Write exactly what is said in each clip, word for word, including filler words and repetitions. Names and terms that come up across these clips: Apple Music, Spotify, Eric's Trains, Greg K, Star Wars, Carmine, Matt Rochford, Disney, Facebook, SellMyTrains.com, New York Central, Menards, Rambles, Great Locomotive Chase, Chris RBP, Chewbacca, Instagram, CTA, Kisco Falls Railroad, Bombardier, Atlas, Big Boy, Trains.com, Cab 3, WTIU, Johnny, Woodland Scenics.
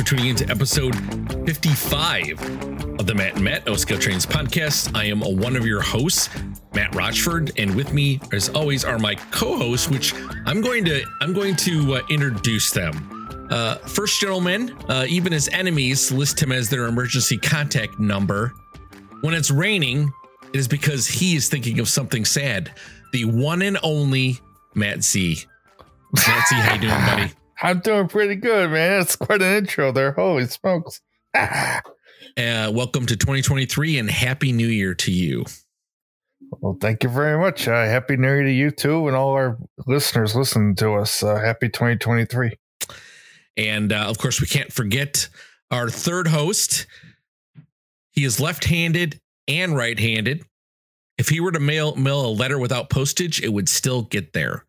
for tuning in to episode fifty-five of the Matt and Matt O-Scale Trains podcast. I am one of your hosts, Matt Rochford, and with me, as always, are my co-hosts, which I'm going to I'm going to uh, introduce them. Uh, first gentleman, uh, even his enemies list him as their emergency contact number. When it's raining, it is because he is thinking of something sad. The one and only Matt Z. Matt Z, how you doing, buddy? I'm doing pretty good, man. That's quite an intro there. Holy smokes. Ah. Uh, welcome to twenty twenty-three and Happy New Year to you. Well, thank you very much. Uh, Happy New Year to you, too, and all our listeners listening to us. Uh, happy twenty twenty-three. And, uh, of course, we can't forget our third host. He is left-handed and right-handed. If he were to mail, mail a letter without postage, it would still get there.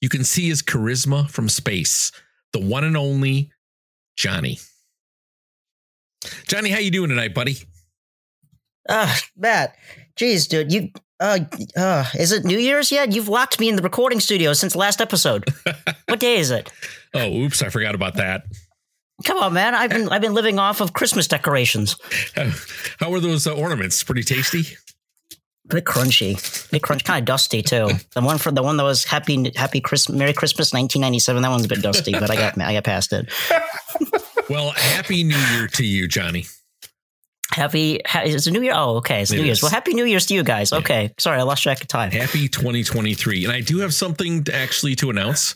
You can see his charisma from space. The one and only Johnny. Johnny, how you doing tonight, buddy? Ah, uh, Matt. Jeez, dude, you uh, uh, is it New Year's yet? You've locked me in the recording studio since last episode. What day is it? Oh, oops, I forgot about that. Come on, man. I've been I've been living off of Christmas decorations. How were those uh, ornaments? Pretty tasty. A bit crunchy, a bit crunch, kind of dusty too. The one for the one that was happy, happy Christmas, Merry Christmas, nineteen ninety-seven. That one's a bit dusty, but I got, I got past it. Well, Happy New Year to you, Johnny. Happy, ha- it's a New Year. Oh, okay, it's it New is. Year's. Well, Happy New Year's to you guys. Yeah. Okay, sorry, I lost track of time. Happy twenty twenty-three, and I do have something to actually to announce.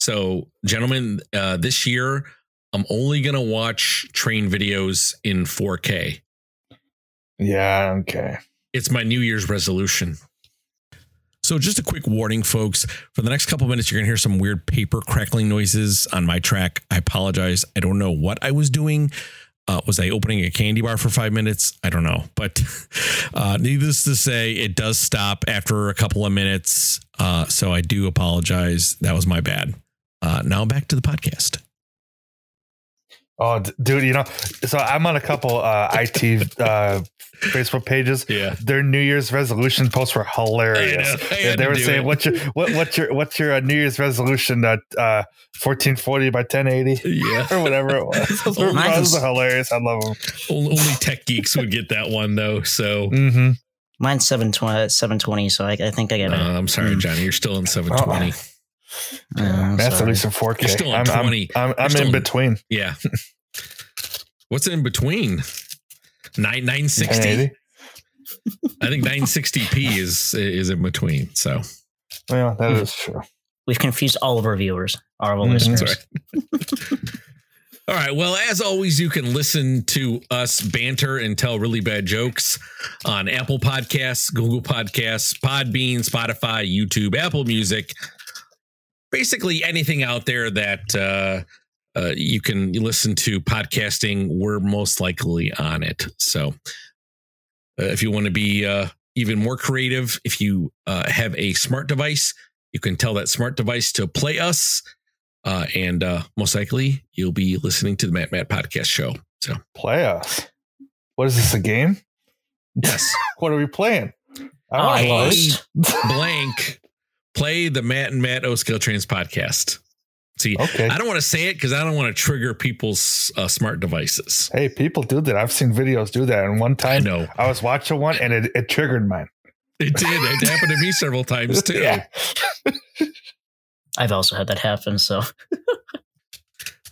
So, gentlemen, uh, this year I'm only gonna watch train videos in four K. Yeah. Okay. It's my New Year's resolution. So just a quick warning, folks. For the next couple minutes, you're going to hear some weird paper crackling noises on my track. I apologize. I don't know what I was doing. Uh, was I opening a candy bar for five minutes? I don't know. But uh, needless to say, it does stop after a couple of minutes. Uh, so I do apologize. That was my bad. Uh, now back to the podcast. Oh, dude, you know, so I'm on a couple uh, I T uh, Facebook pages. Yeah, their New Year's resolution posts were hilarious. I I they were saying, it. "What's your what, what's your what's your uh, New Year's resolution at uh, fourteen forty by ten eighty?" Yeah, or whatever it was. Those were hilarious. I love them. Only tech geeks would get that one though. So mm-hmm. Mine's seven twenty, seven twenty. So I, I think I get it. Uh, I'm sorry, mm. Johnny. You're still in seven twenty. Uh-oh. Uh, That's sorry. At least in four K. You're still on I'm, twenty. I'm, I'm, I'm in, in between. Yeah. What's in between? Nine nine sixty. I think nine sixty p is is in between. So. Yeah, that is true. We've confused all of our viewers, all of our mm-hmm. listeners. That's right. All right. Well, as always, you can listen to us banter and tell really bad jokes on Apple Podcasts, Google Podcasts, Podbean, Spotify, YouTube, Apple Music. Basically anything out there that uh, uh, you can listen to podcasting, we're most likely on it. So uh, if you want to be uh, even more creative, if you uh, have a smart device, you can tell that smart device to play us. Uh, and uh, most likely you'll be listening to the Matt Matt podcast show. So play us. What is this, a game? Yes. What are we playing? I, I blank. Play the Matt and Matt O-Scale Trains podcast. See, okay. I don't want to say it because I don't want to trigger people's uh, smart devices. Hey, people do that. I've seen videos do that. And one time I, know. I was watching one and it, it triggered mine. It did. It happened to me several times, too. Yeah. I've also had that happen. So.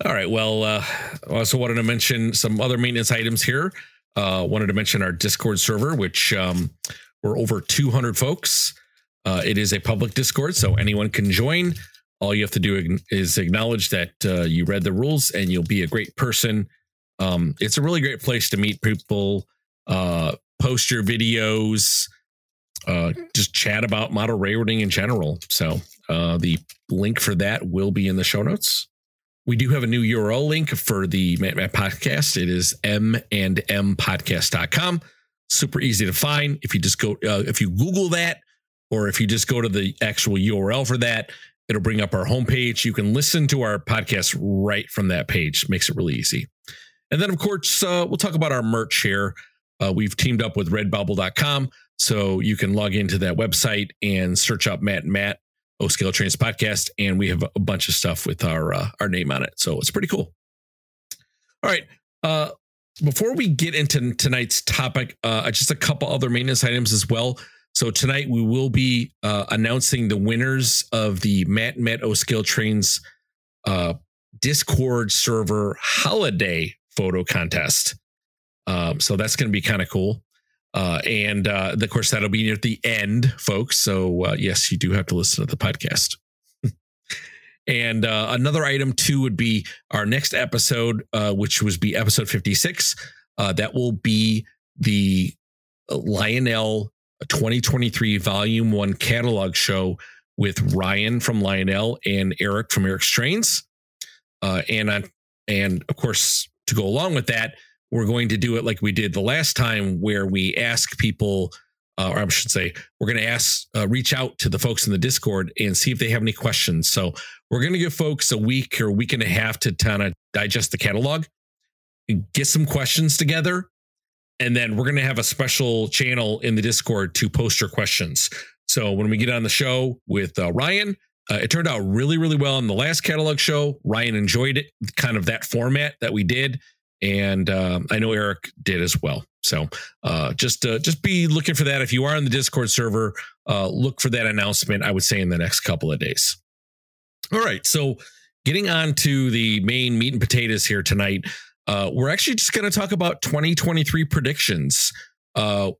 All right. Well, uh, I also wanted to mention some other maintenance items here. Uh, wanted to mention our Discord server, which um, we're over two hundred folks. Uh, it is a public Discord, so anyone can join. All you have to do is acknowledge that uh, you read the rules and you'll be a great person. Um, it's a really great place to meet people, uh, post your videos, uh, just chat about model railroading in general. So uh, the link for that will be in the show notes. We do have a new U R L link for the Matt Matt podcast. It is m and m podcast dot com. Super easy to find. If you just go, uh, if you Google that, or if you just go to the actual U R L for that, it'll bring up our homepage. You can listen to our podcast right from that page. Makes it really easy. And then, of course, uh, we'll talk about our merch here. Uh, we've teamed up with red bubble dot com, so you can log into that website and search up Matt and Matt O-Scale Trains podcast, and we have a bunch of stuff with our uh, our name on it. So it's pretty cool. All right. Uh, before we get into tonight's topic, uh, just a couple other maintenance items as well. So tonight we will be uh, announcing the winners of the Matt and Matt O-Scale Trains uh, Discord server holiday photo contest. Um, so that's going to be kind of cool. Uh, and uh, of course, that'll be near the end, folks. So uh, yes, you do have to listen to the podcast. And uh, another item, too, would be our next episode, uh, which was be episode fifty-six. Uh, that will be the Lionel twenty twenty-three Volume one Catalog Show with Ryan from Lionel and Eric from Eric's Trains. Uh, and, on, and of course, to go along with that, we're going to do it like we did the last time where we ask people Uh, or I should say, we're going to ask, uh, reach out to the folks in the Discord and see if they have any questions. So we're going to give folks a week or week and a half to kind of digest the catalog, get some questions together, and then we're going to have a special channel in the Discord to post your questions. So when we get on the show with uh, Ryan, uh, it turned out really, really well in the last catalog show. Ryan enjoyed it, kind of that format that we did. And um, I know Eric did as well. So uh, just uh, just be looking for that. If you are on the Discord server, uh, look for that announcement, I would say, in the next couple of days. All right. So getting on to the main meat and potatoes here tonight, uh, we're actually just going to talk about twenty twenty-three predictions, uh,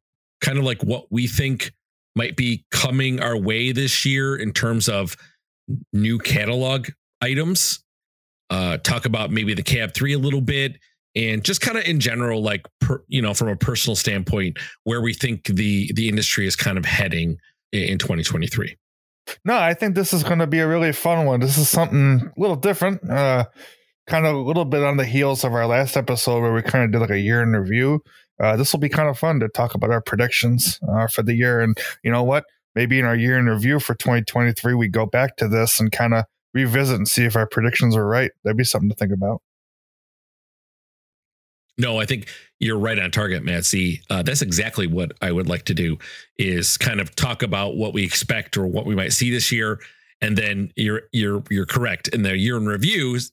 kind of like what we think might be coming our way this year in terms of new catalog items. Uh, talk about maybe the Cab three a little bit. And just kind of in general, like, per, you know, from a personal standpoint, where we think the the industry is kind of heading in twenty twenty-three. No, I think this is going to be a really fun one. This is something a little different, uh, kind of a little bit on the heels of our last episode where we kind of did like a year in review. Uh, this will be kind of fun to talk about our predictions uh, for the year. And you know what? Maybe in our year in review for twenty twenty-three, we go back to this and kind of revisit and see if our predictions are right. That'd be something to think about. No, I think you're right on target, Matt Z. Uh, that's exactly what I would like to do is kind of talk about what we expect or what we might see this year. And then you're you're you're correct. In the year in reviews,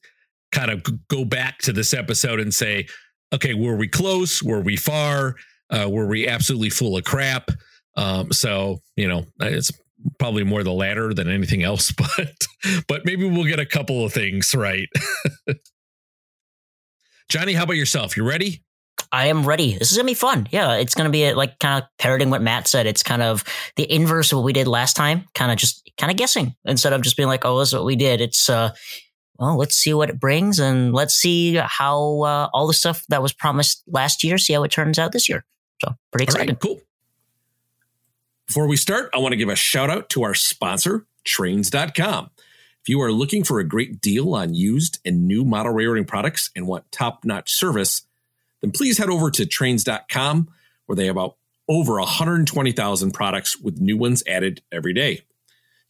kind of go back to this episode and say, OK, were we close? Were we far? Uh, were we absolutely full of crap? Um, so, you know, it's probably more the latter than anything else. But but maybe we'll get a couple of things right. Johnny, how about yourself? You ready? I am ready. This is going to be fun. Yeah, it's going to be like kind of parroting what Matt said. It's kind of the inverse of what we did last time, kind of just kind of guessing instead of just being like, oh, this is what we did. It's, uh, well, let's see what it brings and let's see how uh, all the stuff that was promised last year, see how it turns out this year. So pretty excited. All right, cool. Before we start, I want to give a shout out to our sponsor, Trains dot com. If you are looking for a great deal on used and new model railroading products and want top-notch service, then please head over to Trains dot com, where they have about over one hundred twenty thousand products with new ones added every day.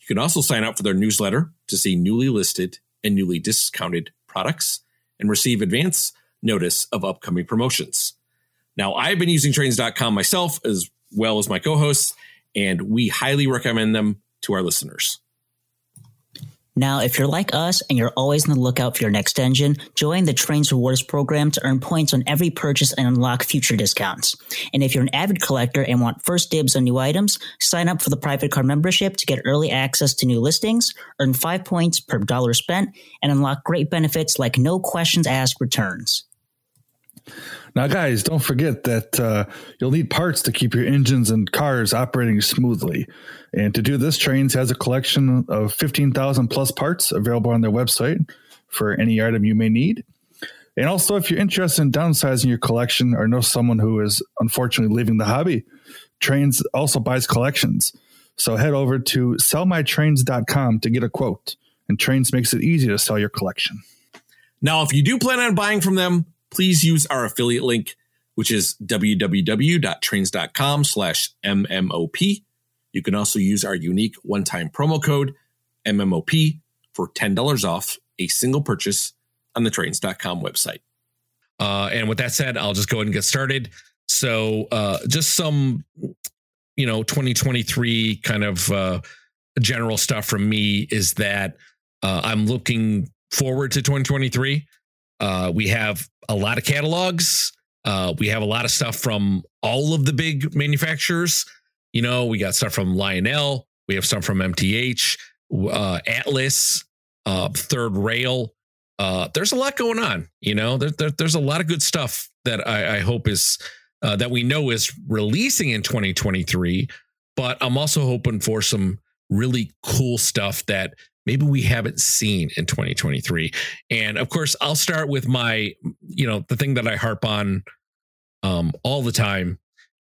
You can also sign up for their newsletter to see newly listed and newly discounted products and receive advance notice of upcoming promotions. Now, I've been using Trains dot com myself as well as my co-hosts, and we highly recommend them to our listeners. Now, if you're like us and you're always on the lookout for your next engine, join the Trains Rewards program to earn points on every purchase and unlock future discounts. And if you're an avid collector and want first dibs on new items, sign up for the private car membership to get early access to new listings, earn five points per dollar spent, and unlock great benefits like no questions asked returns. Now, guys, don't forget that uh, you'll need parts to keep your engines and cars operating smoothly. And to do this, Trains has a collection of fifteen thousand plus parts available on their website for any item you may need. And also, if you're interested in downsizing your collection or know someone who is unfortunately leaving the hobby, Trains also buys collections. So head over to sell my trains dot com to get a quote. And Trains makes it easy to sell your collection. Now, if you do plan on buying from them, please use our affiliate link, which is w w w dot trains dot com slash M M O P. You can also use our unique one-time promo code M M O P for ten dollars off a single purchase on the trains dot com website. Uh, and with that said, I'll just go ahead and get started. So uh, just some, you know, twenty twenty-three kind of uh, general stuff from me is that uh, I'm looking forward to twenty twenty-three. Uh, we have a lot of catalogs. Uh, we have a lot of stuff from all of the big manufacturers. You know, we got stuff from Lionel. We have stuff from M T H, uh, Atlas, uh, Third Rail. Uh, there's a lot going on. You know, there, there, there's a lot of good stuff that I, I hope is uh, that we know is releasing in twenty twenty-three. But I'm also hoping for some really cool stuff that maybe we haven't seen in twenty twenty-three. And of course, I'll start with my, you know, the thing that I harp on um, all the time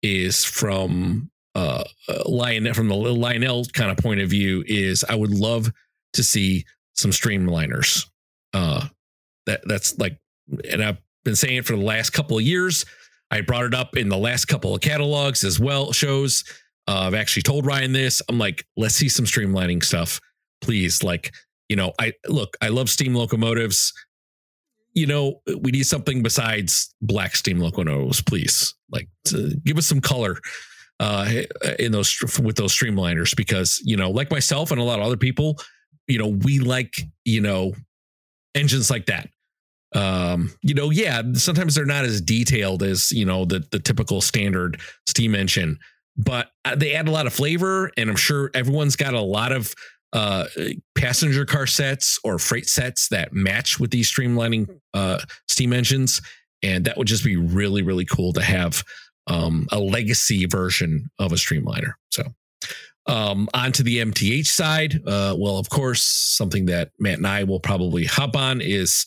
is from uh, Lionel, from the Lionel kind of point of view, is I would love to see some streamliners. Uh, that that's like, and I've been saying it for the last couple of years. I brought it up in the last couple of catalogs as well, shows. Uh, I've actually told Ryan this. I'm like, let's see some streamlining stuff, please. Like, you know, I look, I love steam locomotives. You know, we need something besides black steam locomotives, please. Like, to give us some color uh, in those, with those streamliners, because, you know, like myself and a lot of other people, you know, we like, you know, engines like that. Um, you know, yeah, sometimes they're not as detailed as, you know, the the typical standard steam engine. But they add a lot of flavor, and I'm sure everyone's got a lot of uh, passenger car sets or freight sets that match with these streamlining uh, steam engines. And that would just be really, really cool to have um, a legacy version of a streamliner. So um, on to the M T H side. Uh, well, of course, something that Matt and I will probably hop on is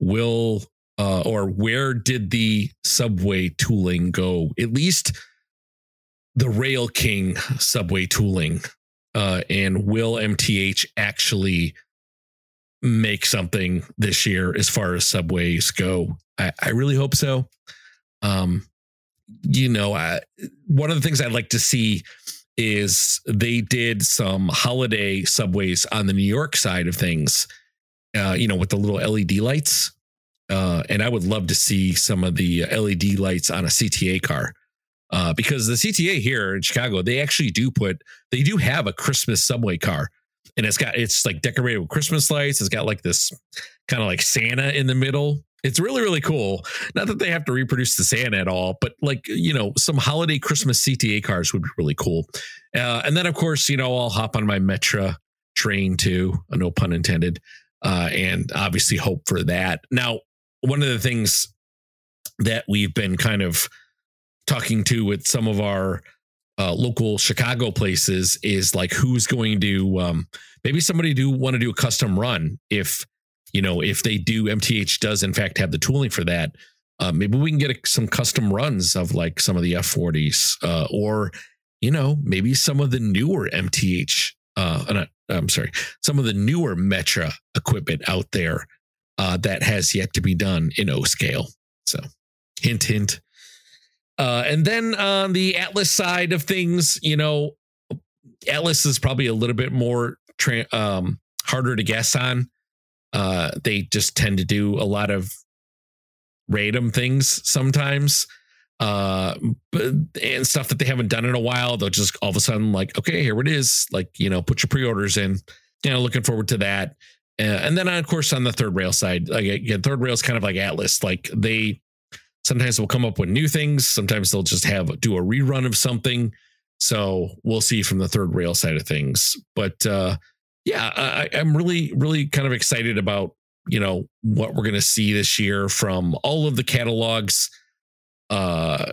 will uh, or where did the subway tooling go? At least the Rail King subway tooling, uh, and will M T H actually make something this year as far as subways go? I, I really hope so. Um, you know, I, one of the things I'd like to see is they did some holiday subways on the New York side of things, uh, you know, with the little L E D lights. Uh, and I would love to see some of the L E D lights on a C T A car. Uh, because the C T A here in Chicago, they actually do put, they do have a Christmas subway car, and it's got, it's like decorated with Christmas lights. It's got like this kind of like Santa in the middle. It's really, really cool. Not that they have to reproduce the Santa at all, but like, you know, some holiday Christmas C T A cars would be really cool. Uh, and then of course, you know, I'll hop on my Metra train too, no pun intended. Uh, and obviously hope for that. Now, one of the things that we've been kind of talking to with some of our uh, local Chicago places is like, who's going to um, maybe somebody do want to do a custom run. If, you know, if they do, M T H does in fact have the tooling for that. Uh, maybe we can get a, some custom runs of like some of the F forties uh, or, you know, maybe some of the newer M T H. Uh, not, I'm sorry, some of the newer Metra equipment out there uh, that has yet to be done in O scale. So hint, hint. Uh, and then on the Atlas side of things, you know, Atlas is probably a little bit more tra- um, harder to guess on. Uh, they just tend to do a lot of random things sometimes, uh, but, and stuff that they haven't done in a while. They'll just all of a sudden like, okay, here it is. Like, you know, put your pre-orders in. You know, looking forward to that. Uh, and then, of course, on the Third Rail side, like, again, Third Rail is kind of like Atlas. Like they. Sometimes we'll come up with new things. Sometimes they'll just have do a rerun of something. So we'll see from the Third Rail side of things. But uh, yeah, I, I'm really, really kind of excited about, you know, what we're going to see this year from all of the catalogs. Uh,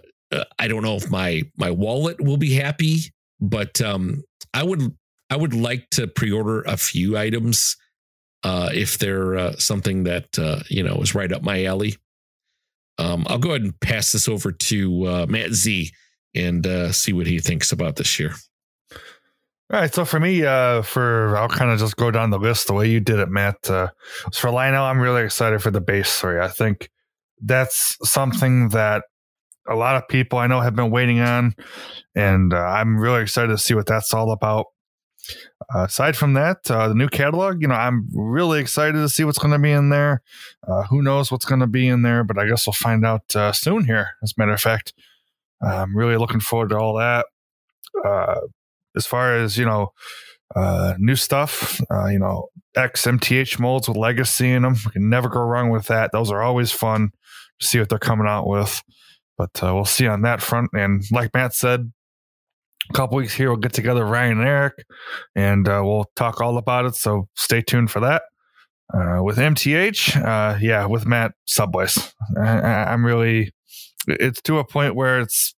I don't know if my my wallet will be happy, but um, I would I would like to pre-order a few items uh, if they're uh, something that, uh, you know, is right up my alley. Um, I'll go ahead and pass this over to uh, Matt Z and uh, see what he thinks about this year. All right. So for me, uh, for I'll kind of just go down the list the way you did it, Matt. Uh, so for Lionel, I'm really excited for the base three. I think that's something that a lot of people I know have been waiting on, and uh, I'm really excited to see what that's all about. Uh, aside from that, uh, the new catalog, you know, I'm really excited to see what's going to be in there. Uh, who knows what's going to be in there, but I guess we'll find out uh, soon here. As a matter of fact, uh, I'm really looking forward to all that. Uh, as far as, you know, uh, new stuff, uh, you know, X M T H molds with legacy in them. We can never go wrong with that. Those are always fun to see what they're coming out with. But uh, we'll see on that front. And like Matt said, a couple weeks here, we'll get together Ryan and Eric, and uh, we'll talk all about it. So stay tuned for that. Uh, with M T H, uh, yeah, with Matt, subways. I, I, I'm really, it's to a point where it's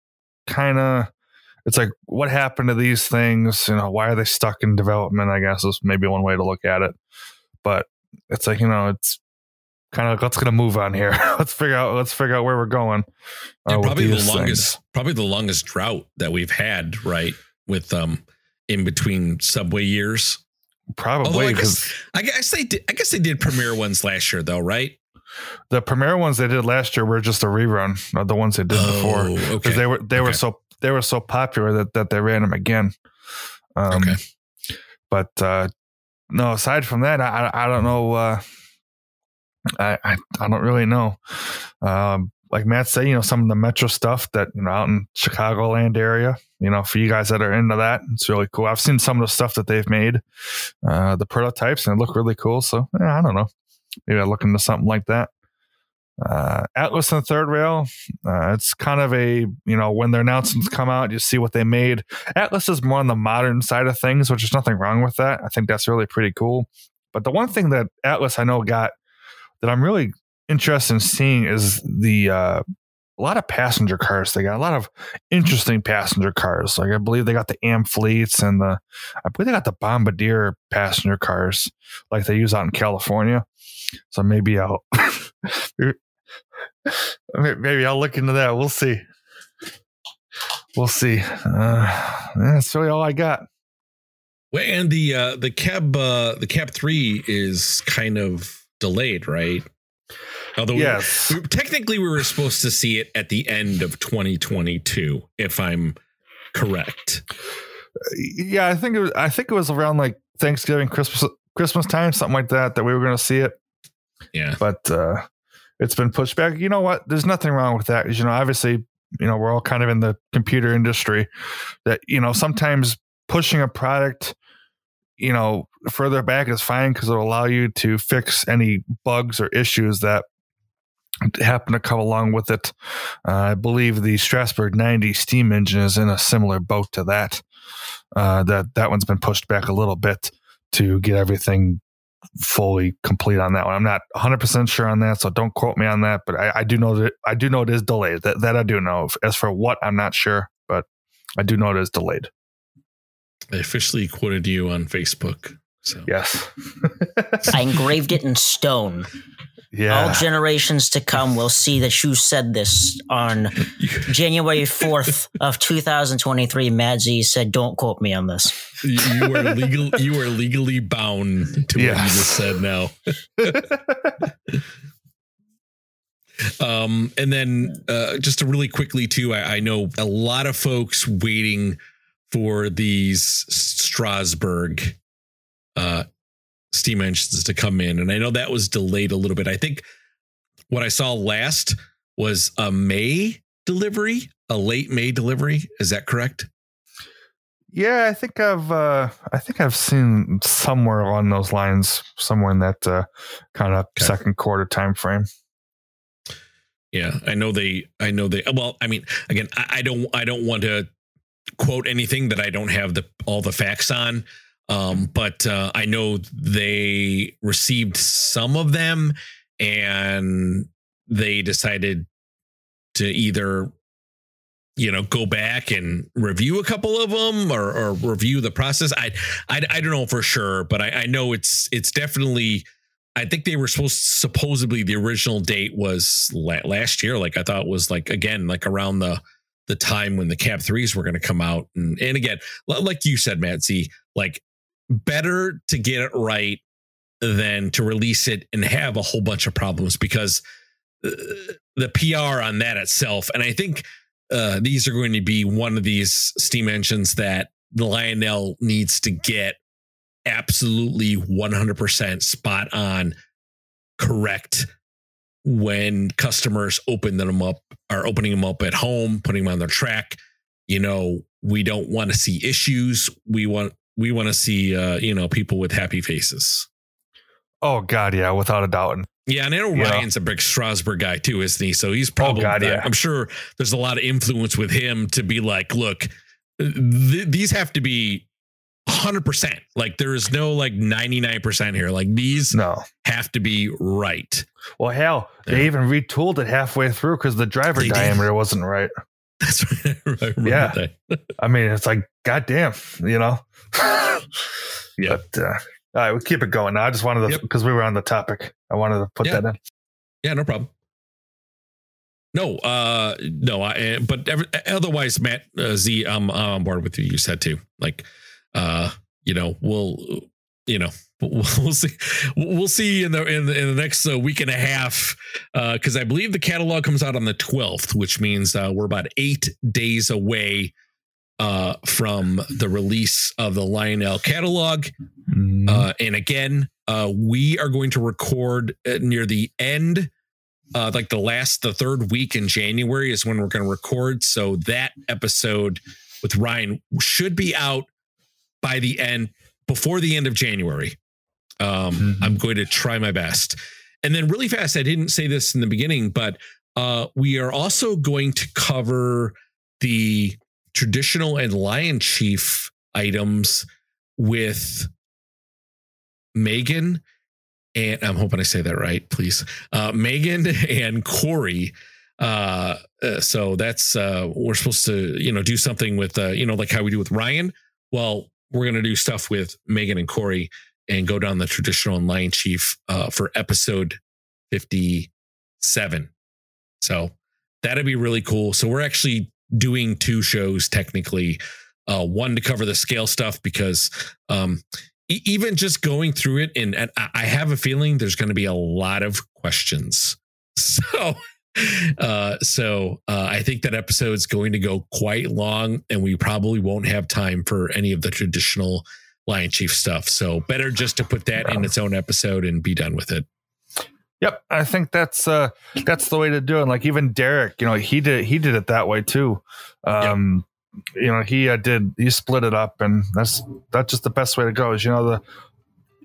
kind of, it's like, what happened to these things? You know, why are they stuck in development? I guess is maybe one way to look at it. But it's like, you know, it's kind of like, let's get a move on here. let's figure out, let's figure out where we're going. Uh, yeah, probably the longest, things. probably the longest drought that we've had, right? With um, in between subway years. Probably, because I, I guess they did. I guess they did premiere ones last year, though, right? The premiere ones they did last year were just a rerun of the ones they did oh, before, because okay. they were they okay. were so they were so popular that, that they ran them again. Um, okay, but uh, no. Aside from that, I I, I don't know. Uh, I, I I don't really know. Um, like Matt said, you know, some of the Metro stuff that, you know, out in Chicagoland area, you know, for you guys that are into that, it's really cool. I've seen some of the stuff that they've made, uh, the prototypes, and they look really cool. So yeah, I don't know. Maybe I look into something like that. Uh, Atlas and Third Rail. Uh, it's kind of a, you know, when their announcements come out, you see what they made. Atlas is more on the modern side of things, which is nothing wrong with that. I think that's really pretty cool. But the one thing that Atlas I know got that I'm really interested in seeing is the uh a lot of passenger cars. They got a lot of interesting passenger cars. Like I believe they got the Am fleets and the I believe they got the Bombardier passenger cars like they use out in California. So maybe I'll maybe I'll look into that. We'll see. We'll see. Uh that's really all I got. Well, and the uh the cab uh the cab three is kind of delayed, right? Although yes. we, we, technically we were supposed to see it at the end of twenty twenty-two, if I'm correct. Yeah, I think it was, I think it was around like Thanksgiving, Christmas, Christmas time, something like that, that we were going to see it. Yeah, but uh, it's been pushed back. You know what? There's nothing wrong with that. You know, obviously, you know, we're all kind of in the computer industry that, you know, sometimes pushing a product, you know, further back is fine because it'll allow you to fix any bugs or issues that happen to come along with it. Uh, I believe the Strasburg ninety steam engine is in a similar boat to that. Uh, that that one's been pushed back a little bit to get everything fully complete on that one. I'm not one hundred percent sure on that, so don't quote me on that. But I, I do know that I do know it is delayed. That that I do know. As for what, I'm not sure, but I do know it is delayed. I officially quoted you on Facebook. So. Yes. I engraved it in stone. Yeah. All generations to come will see that you said this on January fourth of two thousand twenty-three. Matt Z said, don't quote me on this. You, you are legal. You are legally bound to yes. what you just said now. um, and then uh, just to really quickly too, I, I know a lot of folks waiting for these Strasburg uh, steam engines to come in. And I know that was delayed a little bit. I think what I saw last was a May delivery, a late May delivery. Is that correct? Yeah, I think I've uh, I think I've seen somewhere along those lines, somewhere in that uh, kind of okay. second quarter time frame. Yeah, I know they. I know they. Well, I mean, again, I, I don't. I don't want to quote anything that I don't have the all the facts on, um, but uh, I know they received some of them, and they decided to either, you know, go back and review a couple of them or, or review the process. I, I I don't know for sure, but I, I know it's it's definitely. I think they were supposed supposedly the original date was last year. Like I thought it was like again like around the. the time when the cab threes were going to come out. And, and again, like you said, Matt Z, like better to get it right than to release it and have a whole bunch of problems because the P R on that itself. And I think uh, these are going to be one of these steam engines that the Lionel needs to get absolutely one hundred percent spot on correct when customers open them up are opening them up at home, putting them on their track. You know, we don't want to see issues. We want we want to see, uh, you know, people with happy faces. Oh, God. Yeah, without a doubt. Yeah. And I know yeah. Ryan's a big Strasburg guy, too, isn't he? So he's probably, oh God, yeah. I'm sure there's a lot of influence with him to be like, look, th- these have to be one hundred percent. Like, there is no like ninety-nine percent here. Like, these no. have to be right. Well, hell, yeah. they even retooled it halfway through because the driver they diameter did. wasn't right. That's right. I yeah. That. I mean, it's like, goddamn, you know? yeah. But, uh, all right, we'll keep it going. I just wanted to, because yep. we were on the topic. I wanted to put yeah. that in. Yeah, no problem. No, uh, no, I, but every, otherwise, Matt uh, Z, I'm, I'm on board with you. You said too, like, uh, you know, we'll, you know, we'll see, we'll see in the, in the, in the next uh, week and a half. Uh, cause I believe the catalog comes out on the twelfth, which means uh, we're about eight days away uh from the release of the Lionel catalog. Mm. Uh and again, uh we are going to record near the end, uh like the last the third week in January is when we're going to record, so that episode with Ryan should be out by the end before the end of January. Um mm-hmm. I'm going to try my best. And then really fast, I didn't say this in the beginning, but uh we are also going to cover the traditional and Lion Chief items with Megan, and I'm hoping I say that right, please. Uh, Megan and Corey. Uh, uh, so that's uh, we're supposed to, you know, do something with, uh, you know, like how we do with Ryan. Well, we're going to do stuff with Megan and Corey and go down the traditional and Lion Chief uh, for episode fifty-seven. So that'd be really cool. So we're actually doing two shows technically, uh, one to cover the scale stuff because um, e- even just going through it, and, and I have a feeling there's going to be a lot of questions. So, uh, so uh, I think that episode's going to go quite long, and we probably won't have time for any of the traditional Lion Chief stuff. So better just to put that in its own episode and be done with it. Yep, I think that's uh, that's the way to do it. And like even Derek, you know, he did he did it that way too. Um, yep. You know, he uh, did he split it up, and that's that's just the best way to go. Is you know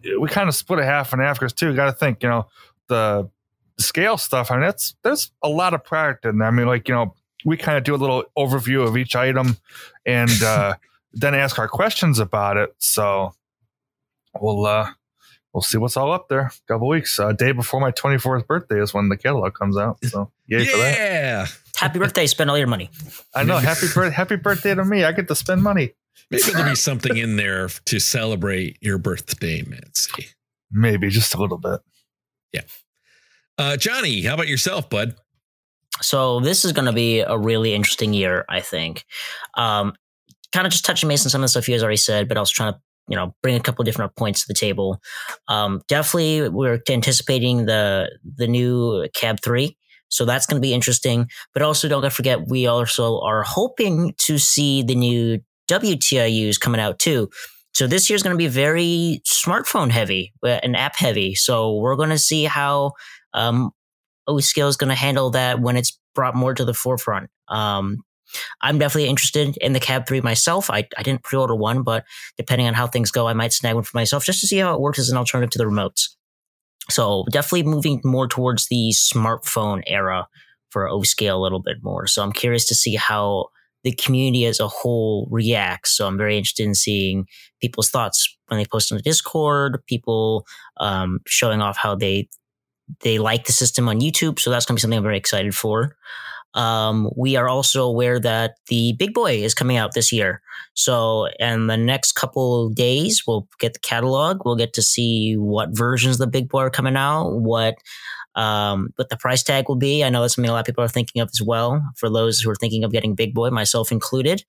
the we kind of split it half and half because too. You got to think, you know, the scale stuff. I mean, that's there's a lot of product in there. I mean, like you know, we kind of do a little overview of each item, and uh, then ask our questions about it. So we'll. Uh, We'll see what's all up there. Couple weeks, a uh, day before my twenty-fourth birthday is when the catalog comes out. So yay yeah, for that! Happy birthday! Spend all your money. I know. Happy birthday! Happy birthday to me! I get to spend money. Maybe there'll be something in there to celebrate your birthday, Matt Z. Maybe just a little bit. Yeah, uh, Johnny, how about yourself, bud? So this is going to be a really interesting year, I think. Um, kind of just touching base on some of the stuff you guys already said, but I was trying to, you know, bring a couple of different points to the table. Um, definitely, we're anticipating the the new Cab three, so that's going to be interesting. But also, don't forget, we also are hoping to see the new W T I Us coming out too. So this year's going to be very smartphone heavy and app heavy. So we're going to see how um, O-Scale is going to handle that when it's brought more to the forefront. Um, I'm definitely interested in the Cab three myself. I, I didn't pre-order one, but depending on how things go, I might snag one for myself just to see how it works as an alternative to the remotes. So definitely moving more towards the smartphone era for O-Scale a little bit more. So I'm curious to see how the community as a whole reacts. So I'm very interested in seeing people's thoughts when they post on the Discord, people um, showing off how they they like the system on YouTube. So that's going to be something I'm very excited for. Um, we are also aware that the Big Boy is coming out this year. So in the next couple of days, we'll get the catalog. We'll get to see what versions of the Big Boy are coming out, what, um, what the price tag will be. I know that's something a lot of people are thinking of as well, for those who are thinking of getting Big Boy, myself included.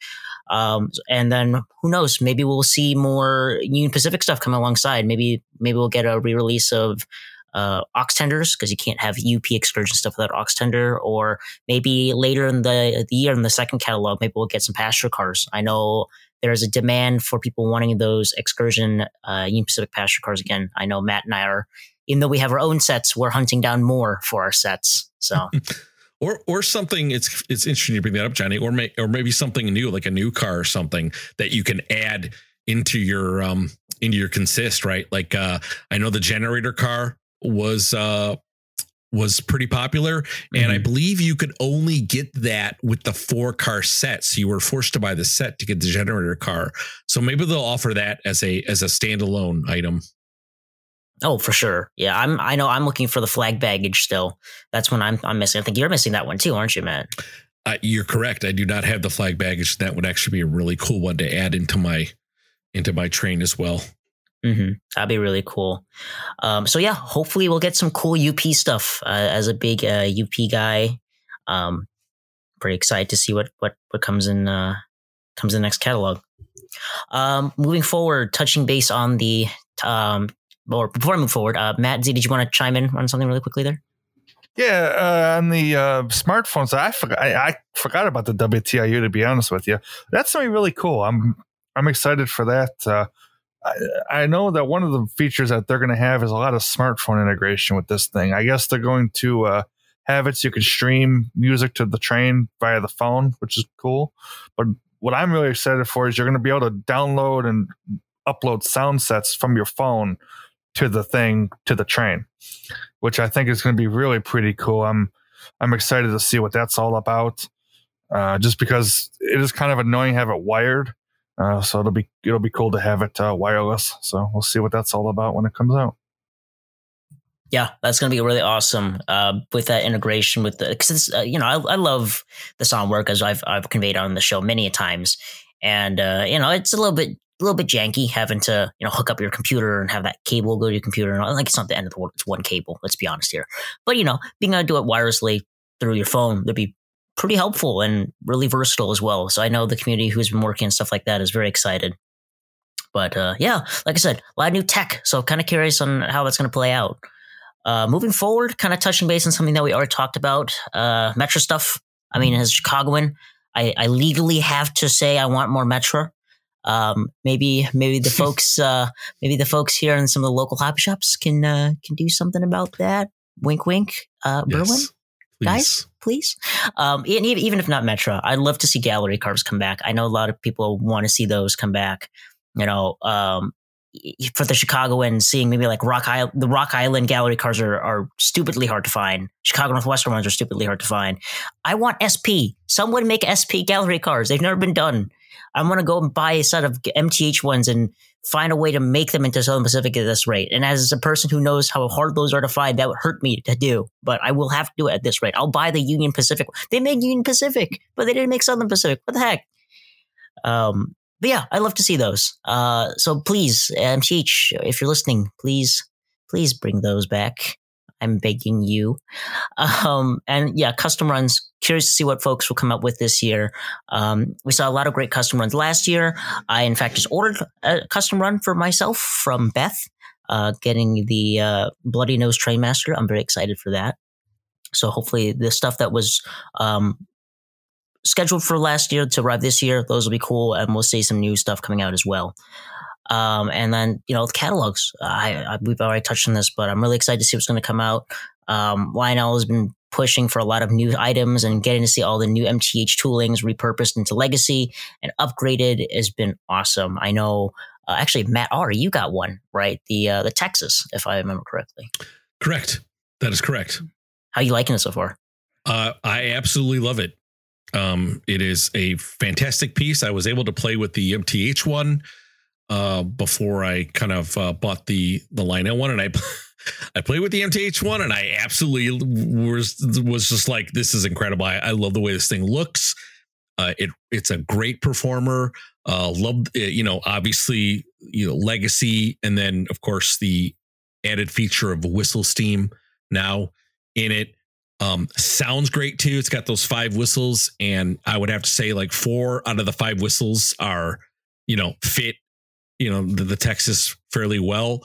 Um, and then who knows, maybe we'll see more Union Pacific stuff come alongside. Maybe, maybe we'll get a re-release of Uh, ox tenders, because you can't have U P excursion stuff without ox tender, or maybe later in the, the year in the second catalog, maybe we'll get some pasture cars. I know there's a demand for people wanting those excursion uh, Union Pacific pasture cars again. I know Matt and I are, even though we have our own sets, we're hunting down more for our sets. So, or or something. It's it's interesting you bring that up, Johnny. Or may, or maybe something new, like a new car or something that you can add into your um into your consist, right? Like uh I know the generator car was uh was pretty popular, mm-hmm. and I believe you could only get that with the four car set. So you were forced to buy the set to get the generator car. So maybe they'll offer that as a as a standalone item. Oh, for sure. Yeah, I'm. I know. I'm looking for the flag baggage still. That's when I'm. I'm missing. I think you're missing that one too, aren't you, Matt? Uh, you're correct. I do not have the flag baggage. That would actually be a really cool one to add into my into my train as well. Mm-hmm. That'd be really cool. Um, so yeah, hopefully we'll get some cool U P stuff uh, as a big uh, U P guy. Um, pretty excited to see what what what comes in uh, comes in the next catalog. Um, moving forward, touching base on the um, or before I move forward, uh, Matt Z, did you want to chime in on something really quickly there? Yeah, uh, on the uh, smartphones, I forgot I, I forgot about the W T I U. To be honest with you, that's gonna be really cool. I'm I'm excited for that. Uh, I know that one of the features that they're going to have is a lot of smartphone integration with this thing. I guess they're going to uh, have it so you can stream music to the train via the phone, which is cool. But what I'm really excited for is you're going to be able to download and upload sound sets from your phone to the thing, to the train, which I think is going to be really pretty cool. I'm I'm excited to see what that's all about, uh, just because it is kind of annoying to have it wired. Uh, so it'll be it'll be cool to have it uh, wireless. So we'll see what that's all about when it comes out. Yeah, that's going to be really awesome uh, with that integration with the because uh, you know I, I love the sound work, as I've I've conveyed on the show many a times, and uh, you know it's a little bit a little bit janky having to you know hook up your computer and have that cable go to your computer, and all. Like it's not the end of the world. It's one cable. Let's be honest here, but you know being able to do it wirelessly through your phone, there'd be pretty helpful and really versatile as well. So I know the community who's been working and stuff like that is very excited. But uh, yeah, like I said, a lot of new tech. So I'm kind of curious on how that's going to play out. Uh, moving forward, kind of touching base on something that we already talked about, uh, Metra stuff. I mean, as a Chicagoan, I, I legally have to say I want more Metra. Um, maybe maybe the folks uh, maybe the folks here in some of the local hobby shops can uh, can do something about that. Wink, wink. Uh, yes. Berwyn, guys. Please. Um, and even if not Metra, I'd love to see gallery carves come back. I know a lot of people want to see those come back, you know, um, for the Chicagoan, seeing maybe like Rock Island, the Rock Island gallery carves are, are stupidly hard to find. Chicago Northwestern ones are stupidly hard to find. I want S P. Someone make S P gallery carves. They've never been done. I'm going to go and buy a set of M T H ones and find a way to make them into Southern Pacific at this rate. And as a person who knows how hard those are to find, that would hurt me to do, but I will have to do it at this rate. I'll buy the Union Pacific. They made Union Pacific, but they didn't make Southern Pacific. What the heck? Um, but yeah, I'd love to see those. Uh, so please, M T H, if you're listening, please, please bring those back. I'm begging you. Um, and yeah, custom runs. Curious to see what folks will come up with this year. Um, we saw a lot of great custom runs last year. I, in fact, just ordered a custom run for myself from Beth, uh, getting the uh, Bloody Nose Train Master. I'm very excited for that. So hopefully the stuff that was um, scheduled for last year to arrive this year, those will be cool. And we'll see some new stuff coming out as well. Um, and then, you know, the catalogs, I, I, we've already touched on this, but I'm really excited to see what's going to come out. Um, Lionel has been pushing for a lot of new items, and getting to see all the new M T H toolings repurposed into Legacy and upgraded has been awesome. I know, uh, actually, Matt R, you got one, right? The, uh, the Texas, if I remember correctly. Correct. That is correct. How are you liking it so far? Uh, I absolutely love it. Um, it is a fantastic piece. I was able to play with the M T H one uh before I kind of uh, bought the the Lionel one, and I I played with the M T H one, and I absolutely was was just like, this is incredible. I, I love the way this thing looks. Uh it it's a great performer. Uh love you know obviously you know Legacy, and then of course the added feature of whistle steam now in it. Um, sounds great too. It's got those five whistles, and I would have to say like four out of the five whistles are you know fit you know, the, the Texas fairly well.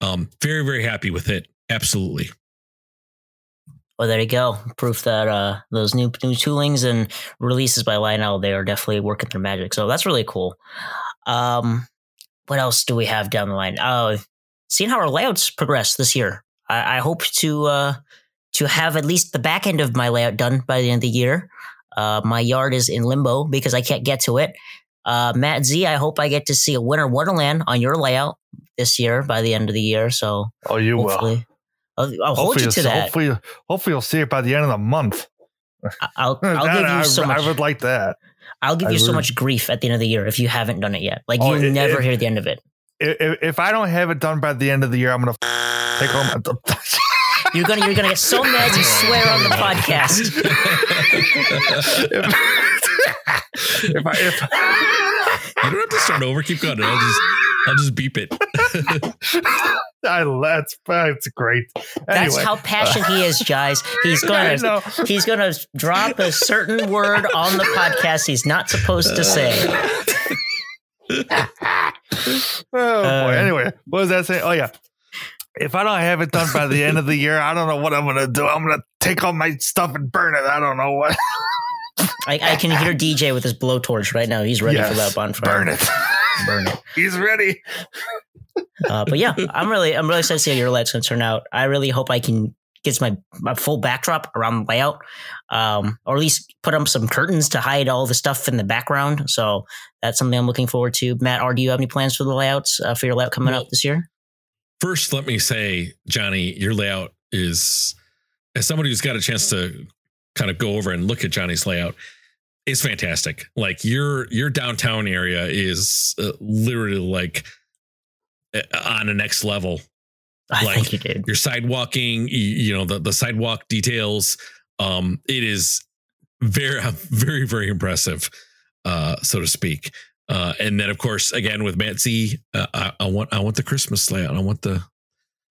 Um, very, very happy with it. Absolutely. Well, there you go. Proof that uh, those new new toolings and releases by Lionel, they are definitely working their magic. So that's really cool. Um, what else do we have down the line? Uh, seeing how our layouts progress this year. I, I hope to uh, to have at least the back end of my layout done by the end of the year. Uh, my yard is in limbo because I can't get to it. Uh, Matt Z, I hope I get to see a Winter Wonderland on your layout this year by the end of the year. So oh, you will. I'll, I'll hold you to that. Hopefully, hopefully you'll see it by the end of the month. I'll, I'll that, give you so I, much. I would like that. I'll give I you really, so much grief at the end of the year if you haven't done it yet. Like oh, you'll it, never it, hear the end of it. If, if I don't have it done by the end of the year, I'm gonna f- take home. My- you're gonna you're gonna get so mad you swear on the podcast. if, if I if you don't have to start over, keep going. I'll just I'll just beep it. I that's that's great. Anyway. That's how passionate he is, guys. He's gonna he's gonna drop a certain word on the podcast he's not supposed to say. oh boy. Um, anyway, what was that saying? Oh yeah. If I don't have it done by the end of the year, I don't know what I'm gonna do. I'm gonna take all my stuff and burn it. I don't know what. I, I can hear D J with his blowtorch right now. He's ready yes. for that bonfire. Burn it. Burn it. He's ready. Uh, but yeah, I'm really, I'm really excited to see how your layout's gonna turn out. I really hope I can get my, my full backdrop around the layout, um, or at least put up some curtains to hide all the stuff in the background. So that's something I'm looking forward to. Matt R, do you have any plans for the layouts uh, for your layout coming well, up this year? First, let me say, Johnny, your layout is, as somebody who's got a chance to kind of go over and look at Johnny's layout, it's fantastic. Like your your downtown area is uh, literally like uh, on the next level. I like think you did. Your sidewalking, you, you know, the, the sidewalk details. Um, it is very, very, very impressive, uh, so to speak. Uh, and then, of course, again with Matt Z, uh, I, I want I want the Christmas layout. I want the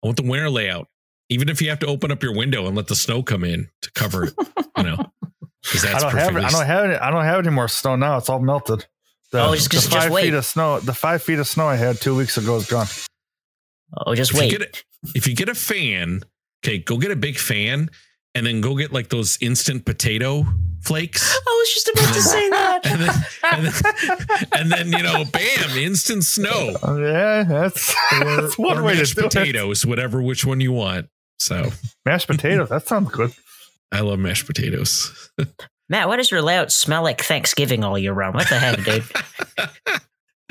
I want the winter layout. Even if you have to open up your window and let the snow come in to cover it, you know, because that's I don't have it. I don't have it. I don't have any more snow now. It's all melted. The, oh, just, the just, five just wait. feet of snow. The five feet of snow I had two weeks ago is gone. Oh, just if wait. You get a, if you get a fan, okay, go get a big fan, and then go get like those instant potato flakes. I was just about to say that. And then, and then, and then you know, bam, instant snow. Oh, yeah, that's, that's one way to do it. Potatoes, whatever, which one you want. So mashed potatoes. That sounds good. I love mashed potatoes. Matt, why does your layout smell like Thanksgiving all year round? What the heck, dude?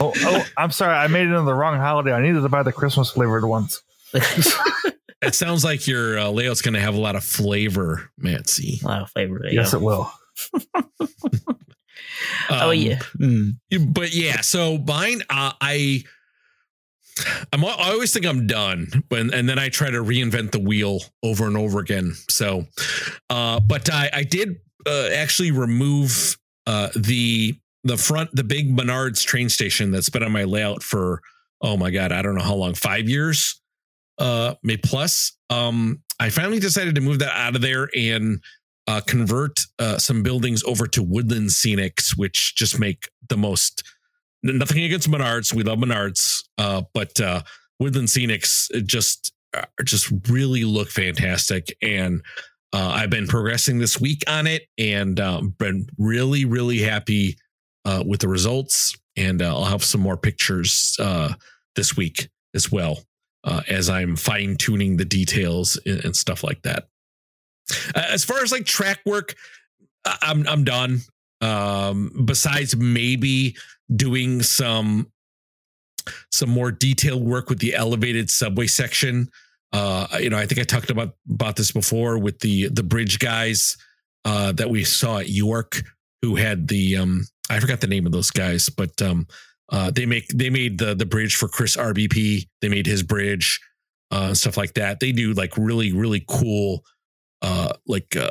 oh, oh, I'm sorry. I made it on the wrong holiday. I needed to buy the Christmas flavored ones. It sounds like your uh, layout's going to have a lot of flavor, Matt Z. A lot of flavor. Yes, know. It will. um, oh, yeah. Mm. But yeah, so mine, uh, I I'm, I always think I'm done, but and then I try to reinvent the wheel over and over again. So, uh, but I, I did uh, actually remove uh, the the front, the big Menards train station that's been on my layout for, oh my God, I don't know how long, five years. Uh, May plus, um, I finally decided to move that out of there and uh, convert uh, some buildings over to Woodland Scenics, which just make the most. Nothing against Menards, we love Menards, uh, but uh, Woodland Scenics just just really look fantastic, and uh, I've been progressing this week on it, and um, been really really happy uh, with the results, and uh, I'll have some more pictures uh, this week as well. Uh, as I'm fine tuning the details and, and stuff like that. Uh, as far as like track work, I'm, I'm done. Um, besides maybe doing some, some more detailed work with the elevated subway section. Uh, you know, I think I talked about, about this before with the, the bridge guys uh, that we saw at York who had the, um, I forgot the name of those guys, but um, Uh, they make they made the the bridge for Chris R B P. They made his bridge, uh, stuff like that. They do like really really cool, uh, like uh,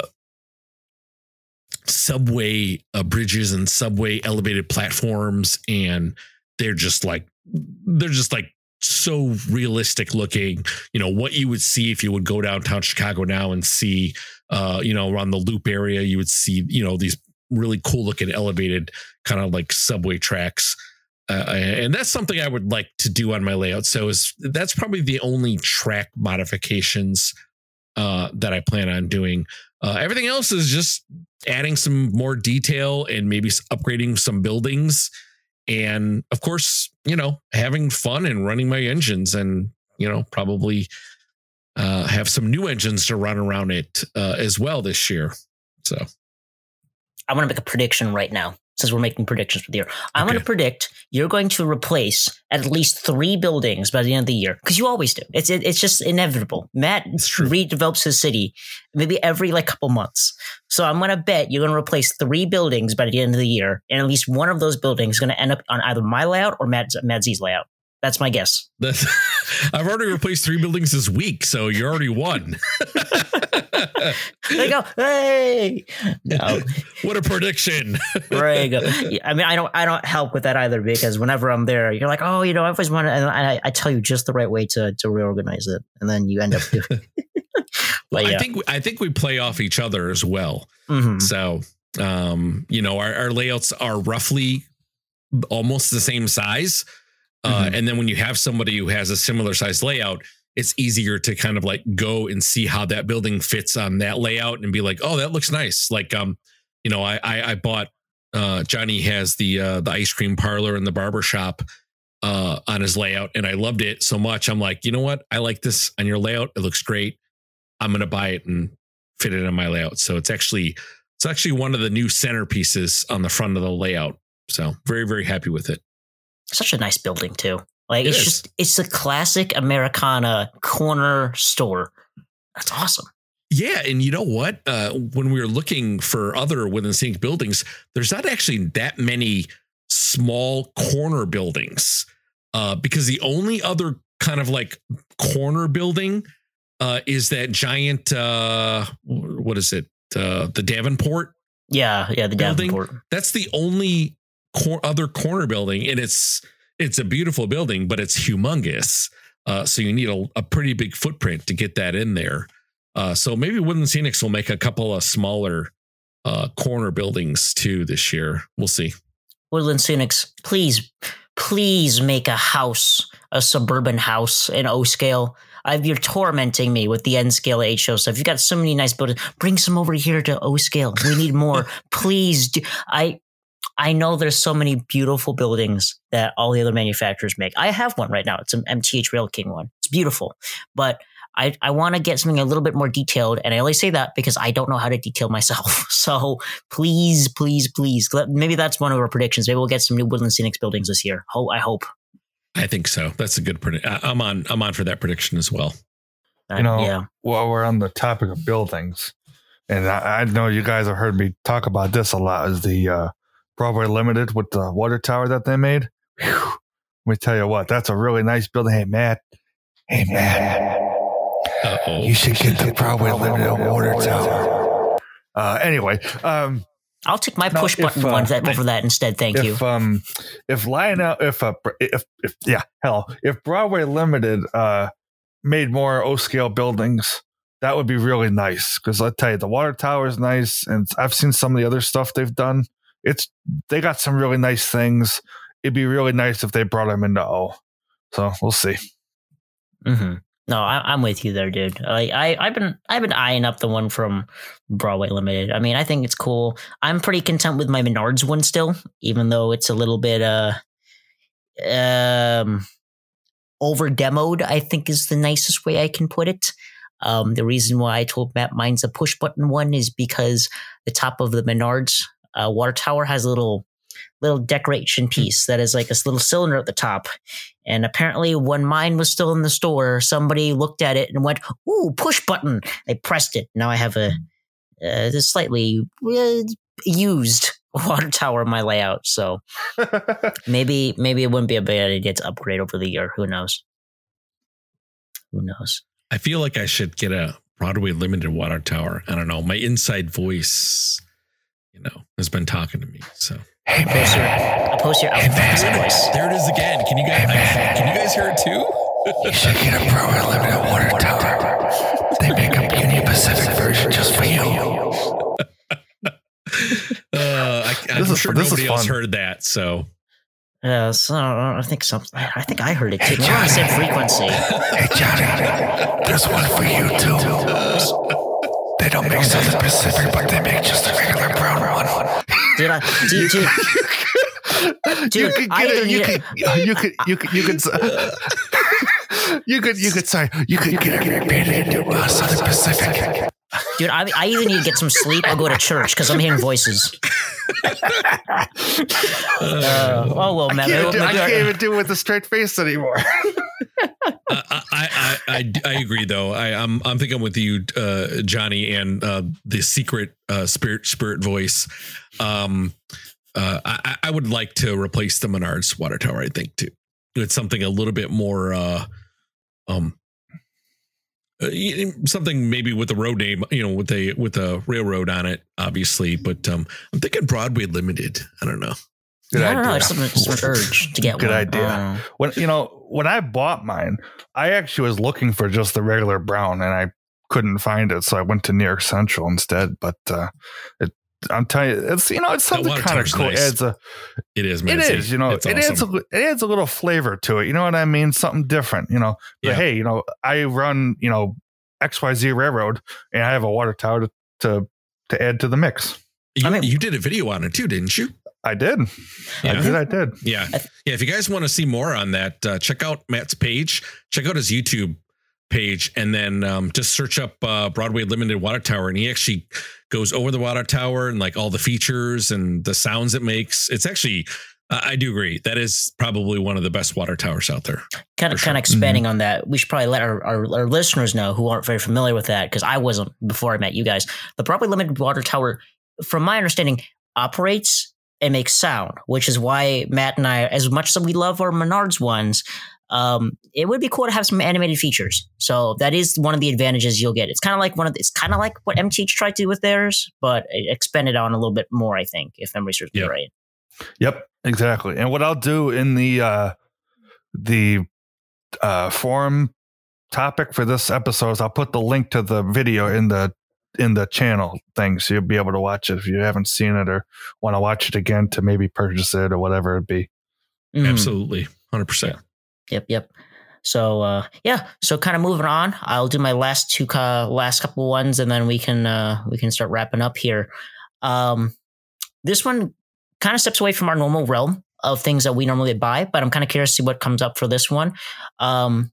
subway uh, bridges and subway elevated platforms, and they're just like they're just like so realistic looking. You know what you would see if you would go downtown Chicago now and see, uh, you know, around the Loop area, you would see you know these really cool looking elevated kind of like subway tracks. Uh, and that's something I would like to do on my layout. So is that's probably the only track modifications uh, that I plan on doing. Uh, everything else is just adding some more detail and maybe upgrading some buildings. And of course, you know, having fun and running my engines and, you know, probably uh, have some new engines to run around it uh, as well this year. So I want to make a prediction right now. since we're making predictions for the year. I'm okay. going to predict you're going to replace at least three buildings by the end of the year, because you always do. It's it, it's just inevitable. Matt redevelops his city maybe every like couple months. So I'm going to bet you're going to replace three buildings by the end of the year, and at least one of those buildings is going to end up on either my layout or Matt, Matt Z's layout. That's my guess. That's, I've already replaced three buildings this week, so you're already won. They go, hey! No. What a prediction! There you go. I mean, I don't, I don't help with that either, because whenever I'm there, you're like, oh, you know, I always want to, and I, I tell you just the right way to to reorganize it, and then you end up doing it. Well, yeah. I think I think we play off each other as well. Mm-hmm. So, um, you know, our, our layouts are roughly almost the same size. Uh, mm-hmm. And then when you have somebody who has a similar size layout, it's easier to kind of like go and see how that building fits on that layout and be like, oh, that looks nice. Like, um, you know, I, I, I bought, uh, Johnny has the, uh, the ice cream parlor and the barber shop, uh, on his layout. And I loved it so much. I'm like, you know what? I like this on your layout. It looks great. I'm going to buy it and fit it on my layout. So it's actually, it's actually one of the new centerpieces on the front of the layout. So very, very happy with it. Such a nice building too. Like it it's is. just, it's a classic Americana corner store. That's awesome. Yeah. And you know what, uh, when we were looking for other Woodland Scenic buildings, there's not actually that many small corner buildings, uh, because the only other kind of like corner building, uh, is that giant, uh, what is it? Uh, the Davenport. Yeah. Yeah. The building. Davenport. That's the only Cor- other corner building, and it's it's a beautiful building, but it's humongous, uh so you need a, a pretty big footprint to get that in there, uh so maybe Woodland Scenics will make a couple of smaller uh corner buildings too this year. We'll see. Woodland Scenics, please please make a house, a suburban house in O-Scale. I've, you're tormenting me with the N-Scale H O stuff. You've got so many nice buildings. Bring some over here to O-Scale. We need more. Please do. I I know there's so many beautiful buildings that all the other manufacturers make. I have one right now. It's an M T H Rail King one. It's beautiful, but I, I want to get something a little bit more detailed. And I only say that because I don't know how to detail myself. So please, please, please. Let, maybe that's one of our predictions. Maybe we'll get some new Woodland Scenics buildings this year. Oh, I hope. I think so. That's a good prediction. I'm on, I'm on for that prediction as well. You uh, know, yeah. While we're on the topic of buildings, and I, I know you guys have heard me talk about this a lot, is the, uh, Broadway Limited with the water tower that they made. Whew. Let me tell you what, that's a really nice building. Hey, Matt. Hey, Matt. Uh-oh. You should get the Broadway Limited water, water tower. Uh, anyway. Um, I'll take my push button uh, one that, over that instead. Thank if, you. Um, if Lionel, if, uh, if, if, yeah, hell, if Broadway Limited uh, made more O-Scale buildings, that would be really nice. Because I'll tell you, the water tower is nice. And I've seen some of the other stuff they've done. It's they got some really nice things. It'd be really nice if they brought him into O. So we'll see. Mm-hmm. No, I, I'm with you there, dude. Like I, I've been, I've been eyeing up the one from Broadway Limited. I mean, I think it's cool. I'm pretty content with my Menards one still, even though it's a little bit uh, um, over demoed. I think is the nicest way I can put it. Um, the reason why I told Matt mine's a push button one is because the top of the Menards. Uh, water tower has a little little decoration piece that is like this little cylinder at the top. And apparently when mine was still in the store, somebody looked at it and went, ooh, push button. They pressed it. Now I have a, a slightly uh, used water tower in my layout. So maybe maybe it wouldn't be a bad idea to upgrade over the year. Who knows? Who knows? I feel like I should get a Broadway Limited water tower. I don't know. My inside voice... You know, has been talking to me. So hey, post your, I'll post your outfit hey, voice. There it is again. Can you guys? Hey, I, can you guys hear it too? You should get a Broadway Limited water tower. They make up Union Pacific version just for you. uh, I, I'm this is, sure this nobody is else heard that. So yeah, uh, so I think something. I think I heard it too. Hey, I said frequency. Hey Johnny, there's one for you too. Uh, They don't make Southern Pacific, but they make just a regular brown one. Dude, I, dude, dude, dude, you could get it. You could, you could, you could, you could, you could, you could, sorry, you could get it repeated into uh, Southern Pacific. Dude, I, I even need to get some sleep. I'll go to church because I'm hearing voices. uh, oh well, Matt, I can't, do, I can't even do it with a straight face anymore. uh, I, I, I I agree though. I, I'm I'm thinking with you, uh, Johnny, and uh, the secret uh, spirit spirit voice. Um, uh, I, I would like to replace the Menards water tower. I think too. It's something a little bit more. Uh, um. Uh, something maybe with a road name, you know, with a with a railroad on it, obviously. But um, I'm thinking Broadway Limited. I don't know. Good yeah, idea. I don't know. It's something, it's an urge to get Good one. Good idea. Uh, when you know, when I bought mine, I actually was looking for just the regular brown, and I couldn't find it, so I went to New York Central instead. But uh, it, I'm telling you, it's you know, it's something kind of cool. Nice. It's a, it is, man. It is, you know, it awesome. adds a, it adds a little flavor to it. You know what I mean? Something different, you know. But yeah. Hey, you know, I run, you know, X Y Z Railroad, and I have a water tower to to, to add to the mix. You, I mean, you did a video on it too, didn't you? I did. Yeah. I did. I did. Yeah, yeah. If you guys want to see more on that, uh, check out Matt's page. Check out his YouTube page, and then um, just search up uh, Broadway Limited Water Tower, and he actually goes over the water tower and like all the features and the sounds it makes. It's actually, uh, I do agree, that is probably one of the best water towers out there. Kind of, sure. kind of expanding mm-hmm. on that, we should probably let our, our, our listeners know who aren't very familiar with that, because I wasn't before I met you guys. The Broadway Limited Water Tower, from my understanding, operates and makes sound, which is why Matt and I, as much as we love our Menards ones, um it would be cool to have some animated features. So that is one of the advantages you'll get. It's kind of like one of the, it's kind of like what M T H tried to do with theirs, but it expanded on a little bit more, I think, if memory serves me yep. right. Yep, exactly. And what I'll do in the uh the uh forum topic for this episode is I'll put the link to the video in the in the channel thing, so you'll be able to watch it if you haven't seen it or want to watch it again to maybe purchase it or whatever it be. Mm. Absolutely, one hundred percent. Yeah. Yep, yep. So, uh, yeah. So, kind of moving on, I'll do my last two, uh, last couple ones, and then we can uh, we can start wrapping up here. Um, this one kind of steps away from our normal realm of things that we normally buy, but I'm kind of curious to see what comes up for this one. Um,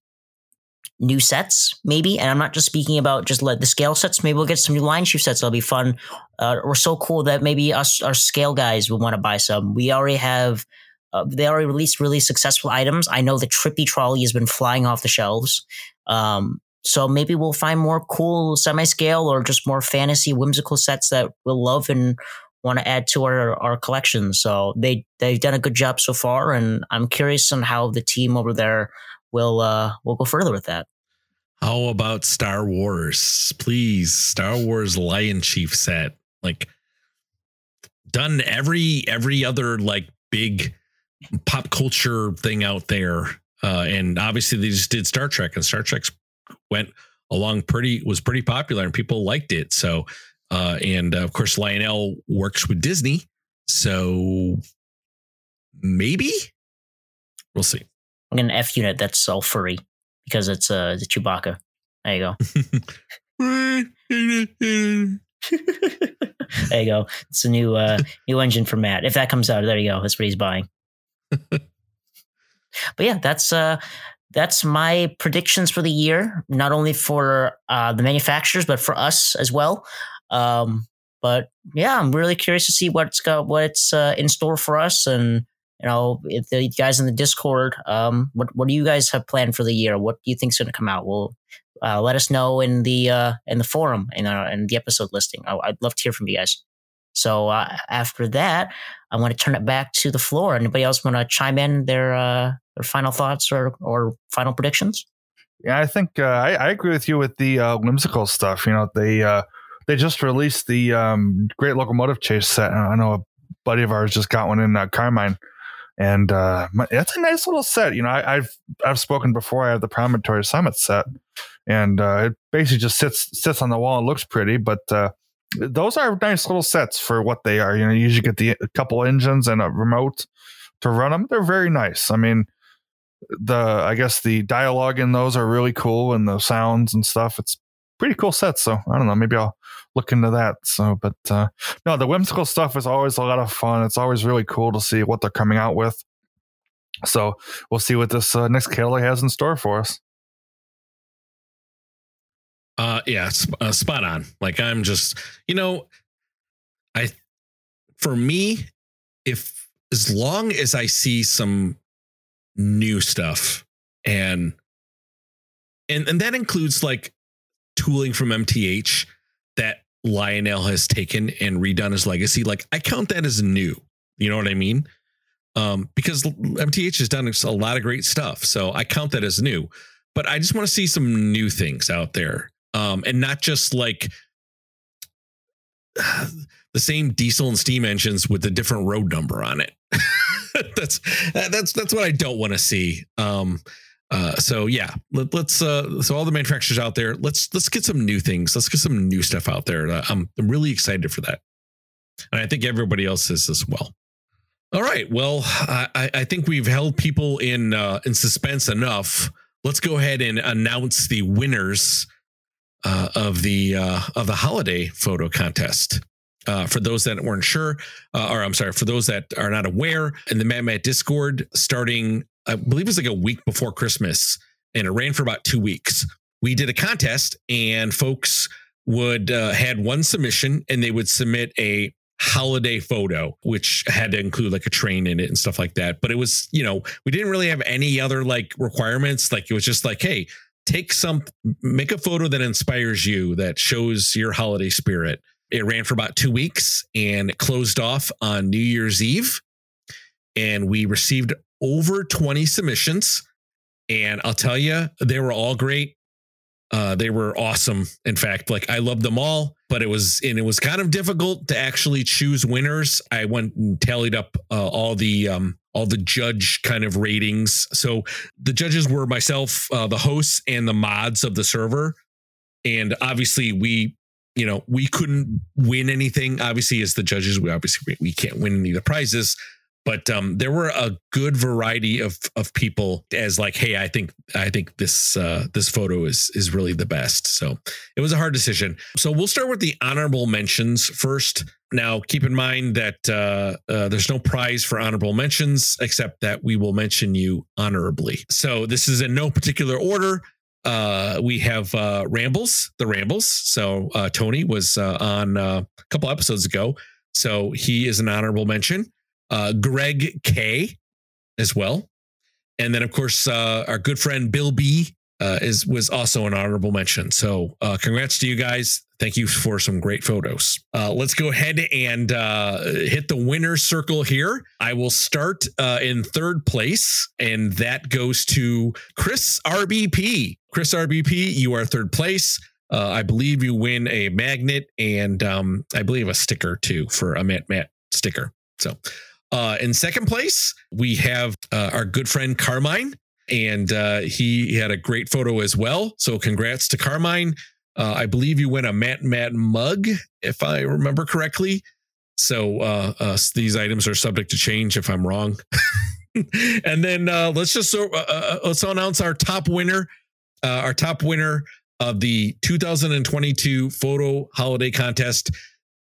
new sets, maybe, and I'm not just speaking about just let the scale sets. Maybe we'll get some new line shift sets. That'll be fun, uh, or so cool that maybe us our scale guys will want to buy some. We already have. Uh, they already released really successful items. I know the trippy trolley has been flying off the shelves. Um, so maybe we'll find more cool semi-scale or just more fantasy whimsical sets that we'll love and want to add to our, our collection. So they, they've done a good job so far, and I'm curious on how the team over there will uh, will go further with that. How about Star Wars? Please, Star Wars Lion Chief set. Like, done every every other, like, big pop culture thing out there, uh and obviously they just did Star Trek, and Star Trek went along pretty was pretty popular and people liked it. So uh and uh, of course Lionel works with Disney, so maybe we'll see. I'm gonna F unit that's all furry because it's uh the Chewbacca. There you go. There you go. It's a new uh new engine for Matt. If that comes out, there you go. That's what he's buying. But yeah, that's uh that's my predictions for the year, not only for uh the manufacturers but for us as well. Um but yeah, I'm really curious to see what's got what's uh, in store for us. And you know, if the guys in the Discord, um what what do you guys have planned for the year? What do you think's going to come out? Well, uh let us know in the uh in the forum and uh, in the episode listing. I, I'd love to hear from you guys. So uh, after that, I want to turn it back to the floor. Anybody else want to chime in their uh, their final thoughts or, or final predictions? Yeah, I think uh, I, I agree with you with the uh, whimsical stuff. You know, they uh, they just released the um, Great Locomotive Chase set. I know a buddy of ours just got one in uh, Carmine, and uh, my, that's a nice little set. You know, I, I've I've spoken before. I have the Promontory Summit set, and uh, it basically just sits sits on the wall and looks pretty, but. Uh, Those are nice little sets for what they are. You know, you usually get the a couple engines and a remote to run them. They're very nice. I mean, the I guess the dialogue in those are really cool, and the sounds and stuff. It's pretty cool sets. So I don't know. Maybe I'll look into that. So, but uh, no, the whimsical stuff is always a lot of fun. It's always really cool to see what they're coming out with. So we'll see what this uh, next catalog has in store for us. Uh, yeah, uh, spot on. Like, I'm just, you know, I for me, if as long as I see some new stuff and and and that includes like tooling from M T H that Lionel has taken and redone his legacy, like I count that as new. You know what I mean? Um, because M T H has done a lot of great stuff, so I count that as new. But I just want to see some new things out there, um, and not just like uh, the same diesel and steam engines with a different road number on it. that's that's that's what I don't want to see. Um, uh, so yeah, let, let's. Uh, so all the manufacturers out there, let's let's get some new things. Let's get some new stuff out there. I'm I'm really excited for that, and I think everybody else is as well. All right. Well, I, I think we've held people in uh, in suspense enough. Let's go ahead and announce the winners uh, of the uh, of the holiday photo contest. Uh, for those that weren't sure, uh, or I'm sorry, for those that are not aware, in the Matt Matt Discord, starting I believe it was like a week before Christmas, and it ran for about two weeks. We did a contest, and folks would uh, had one submission, and they would submit a holiday photo, which had to include like a train in it and stuff like that. But it was, you know, we didn't really have any other like requirements. Like it was just like, hey, take some, make a photo that inspires you, that shows your holiday spirit. It ran for about two weeks and it closed off on New Year's Eve. And we received over twenty submissions. And I'll tell you, they were all great. Uh, they were awesome. In fact, like I loved them all, but it was, and it was kind of difficult to actually choose winners. I went and tallied up uh, all the, um, all the judge kind of ratings. So the judges were myself, uh, the hosts and the mods of the server. And obviously we, you know, we couldn't win anything. Obviously as the judges, we obviously, we can't win any of the prizes, but um, there were a good variety of of people as like, hey, I think I think this uh, this photo is is really the best. So it was a hard decision. So we'll start with the honorable mentions first. Now, keep in mind that uh, uh, there's no prize for honorable mentions, except that we will mention you honorably. So this is in no particular order. Uh, we have uh, Rambles, the Rambles. So uh, Tony was uh, on uh, a couple episodes ago. So he is an honorable mention. Uh, Greg K as well. And then, of course, uh, our good friend Bill B uh, is was also an honorable mention. So uh, congrats to you guys. Thank you for some great photos. Uh, let's go ahead and uh, hit the winner's circle here. I will start uh, in third place, and that goes to Chris R B P. Chris R B P, you are third place. Uh, I believe you win a magnet and um, I believe a sticker, too, for a Matt Matt sticker. So. Uh, in second place, we have uh, our good friend Carmine, and uh, he had a great photo as well. So congrats to Carmine. Uh, I believe you win a Matt Matt mug, if I remember correctly. So uh, uh, these items are subject to change if I'm wrong. And then uh, let's just uh, uh, let's announce our top winner, uh, our top winner of the two thousand twenty-two photo holiday contest.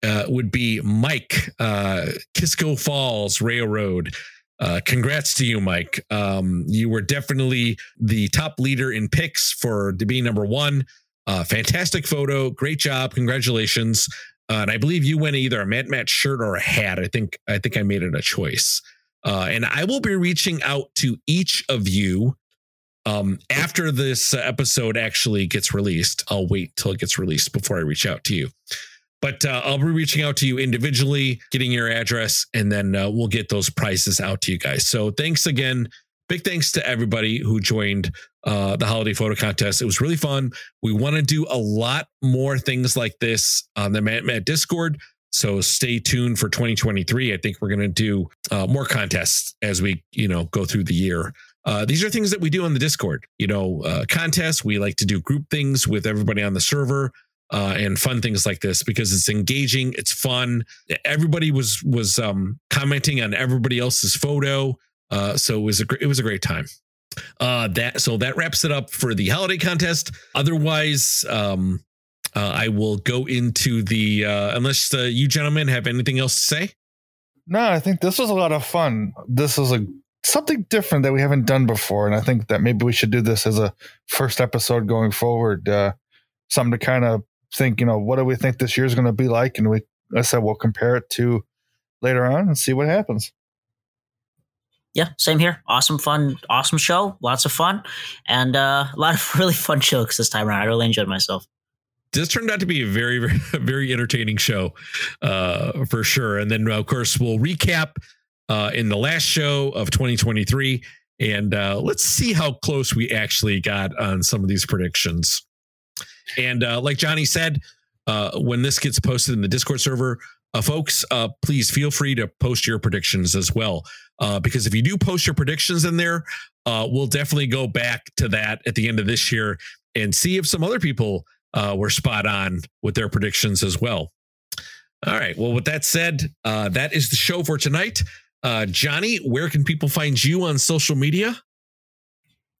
Uh, would be Mike, uh, Kisco Falls Railroad. Uh, congrats to you, Mike. Um, you were definitely the top leader in picks for to be number one. Uh, fantastic photo. Great job. Congratulations. Uh, and I believe you win either a Matt Matt shirt or a hat. I think, I think I made it a choice. Uh, and I will be reaching out to each of you um, after this episode actually gets released. I'll wait till it gets released before I reach out to you. But uh, I'll be reaching out to you individually, getting your address, and then uh, we'll get those prizes out to you guys. So thanks again. Big thanks to everybody who joined uh, the holiday photo contest. It was really fun. We want to do a lot more things like this on the Matt Matt Discord. So stay tuned for twenty twenty-three. I think we're going to do uh, more contests as we, you know, go through the year. Uh, these are things that we do on the Discord, you know, uh, contests. We like to do group things with everybody on the server. Uh, and fun things like this because it's engaging. It's fun. Everybody was was um, commenting on everybody else's photo. Uh, so it was a gr- it was a great time. Uh, that so that wraps it up for the holiday contest. Otherwise, um, uh, I will go into the uh, unless uh, you gentlemen have anything else to say. No, I think this was a lot of fun. This is a something different that we haven't done before, and I think that maybe we should do this as a first episode going forward. Uh, something to kind of think, you know, what do we think this year is going to be like? And we, I said, we'll compare it to later on and see what happens. Yeah, same here. Awesome fun, awesome show. Lots of fun and uh, a lot of really fun jokes this time around. I really enjoyed myself. This turned out to be a very, very, very entertaining show uh, for sure. And then, of course, we'll recap uh, in the last show of twenty twenty-three. And uh, let's see how close we actually got on some of these predictions. And uh, like Johnny said, uh, when this gets posted in the Discord server, uh, folks, uh, please feel free to post your predictions as well. Uh, because if you do post your predictions in there, uh, we'll definitely go back to that at the end of this year and see if some other people uh, were spot on with their predictions as well. All right. Well, with that said, uh, that is the show for tonight. Uh, Johnny, where can people find you on social media?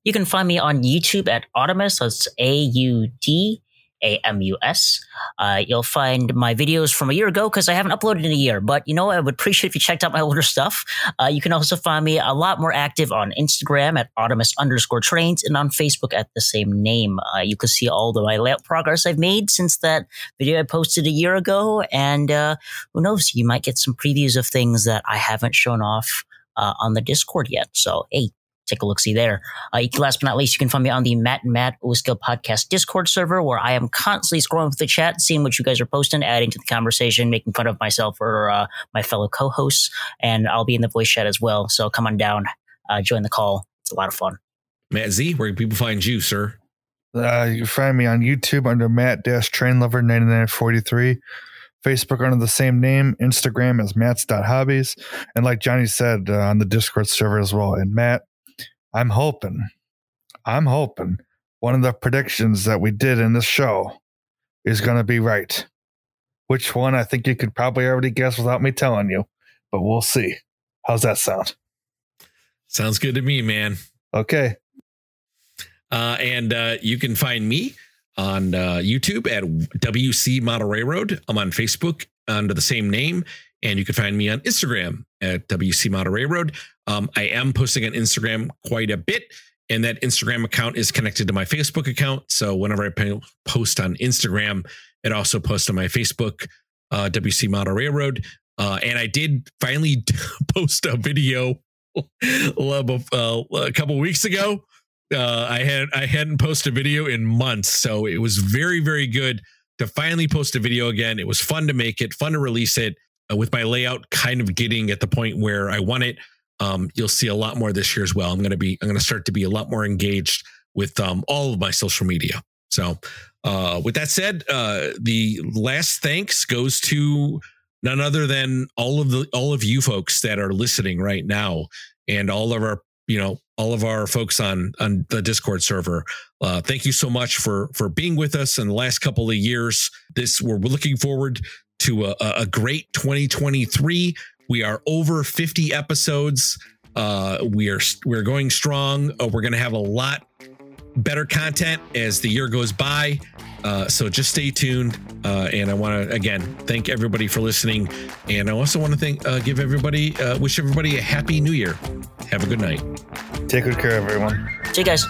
You can find me on YouTube at Audamus. That's A U D A M U S. Uh, you'll find my videos from a year ago because I haven't uploaded in a year. But, you know, I would appreciate if you checked out my older stuff. Uh, you can also find me a lot more active on Instagram at Audamus underscore trains and on Facebook at the same name. Uh, you can see all the my layout progress I've made since that video I posted a year ago. And uh, who knows, you might get some previews of things that I haven't shown off uh, on the Discord yet. So, hey. Take a look-see there. Uh, last but not least, you can find me on the Matt and Matt O-Scale Podcast Discord server, where I am constantly scrolling through the chat, seeing what you guys are posting, adding to the conversation, making fun of myself or uh, my fellow co-hosts, and I'll be in the voice chat as well. So come on down, uh, join the call. It's a lot of fun. Matt Z, where can people find you, sir? Uh, you can find me on YouTube under Matt Train Lover nine nine four three, Facebook under the same name, Instagram as Matt's dot hobbies, and like Johnny said, uh, on the Discord server as well. And Matt, I'm hoping, I'm hoping one of the predictions that we did in this show is going to be right. Which one, I think you could probably already guess without me telling you, but we'll see. How's that sound? Sounds good to me, man. Okay. Uh, and uh, you can find me on uh, YouTube at W C Model Railroad. I'm on Facebook under the same name. And you can find me on Instagram at W C Model Railroad. Um, I am posting on Instagram quite a bit, and that Instagram account is connected to my Facebook account. So whenever I post on Instagram, it also posts on my Facebook, uh, W C Model Railroad. Uh, and I did finally post a video a couple weeks ago. Uh, I had I hadn't posted a video in months, so it was very, very good to finally post a video again. It was fun to make it, fun to release it. Uh, with my layout kind of getting at the point where I want it, um, you'll see a lot more this year as well. I'm going to be, I'm going to start to be a lot more engaged with um, all of my social media. So uh, with that said, uh, the last thanks goes to none other than all of the, all of you folks that are listening right now and all of our, you know, all of our folks on, on the Discord server. Uh, thank you so much for, for being with us in the last couple of years. This we're looking forward to a, a great twenty twenty-three. We are over fifty episodes. Uh, we are we're going strong. Uh, we're going to have a lot better content as the year goes by. Uh, so just stay tuned. Uh, and I want to again thank everybody for listening. And I also want to thank uh, give everybody uh, wish everybody a happy new year. Have a good night. Take good care, everyone. See you guys.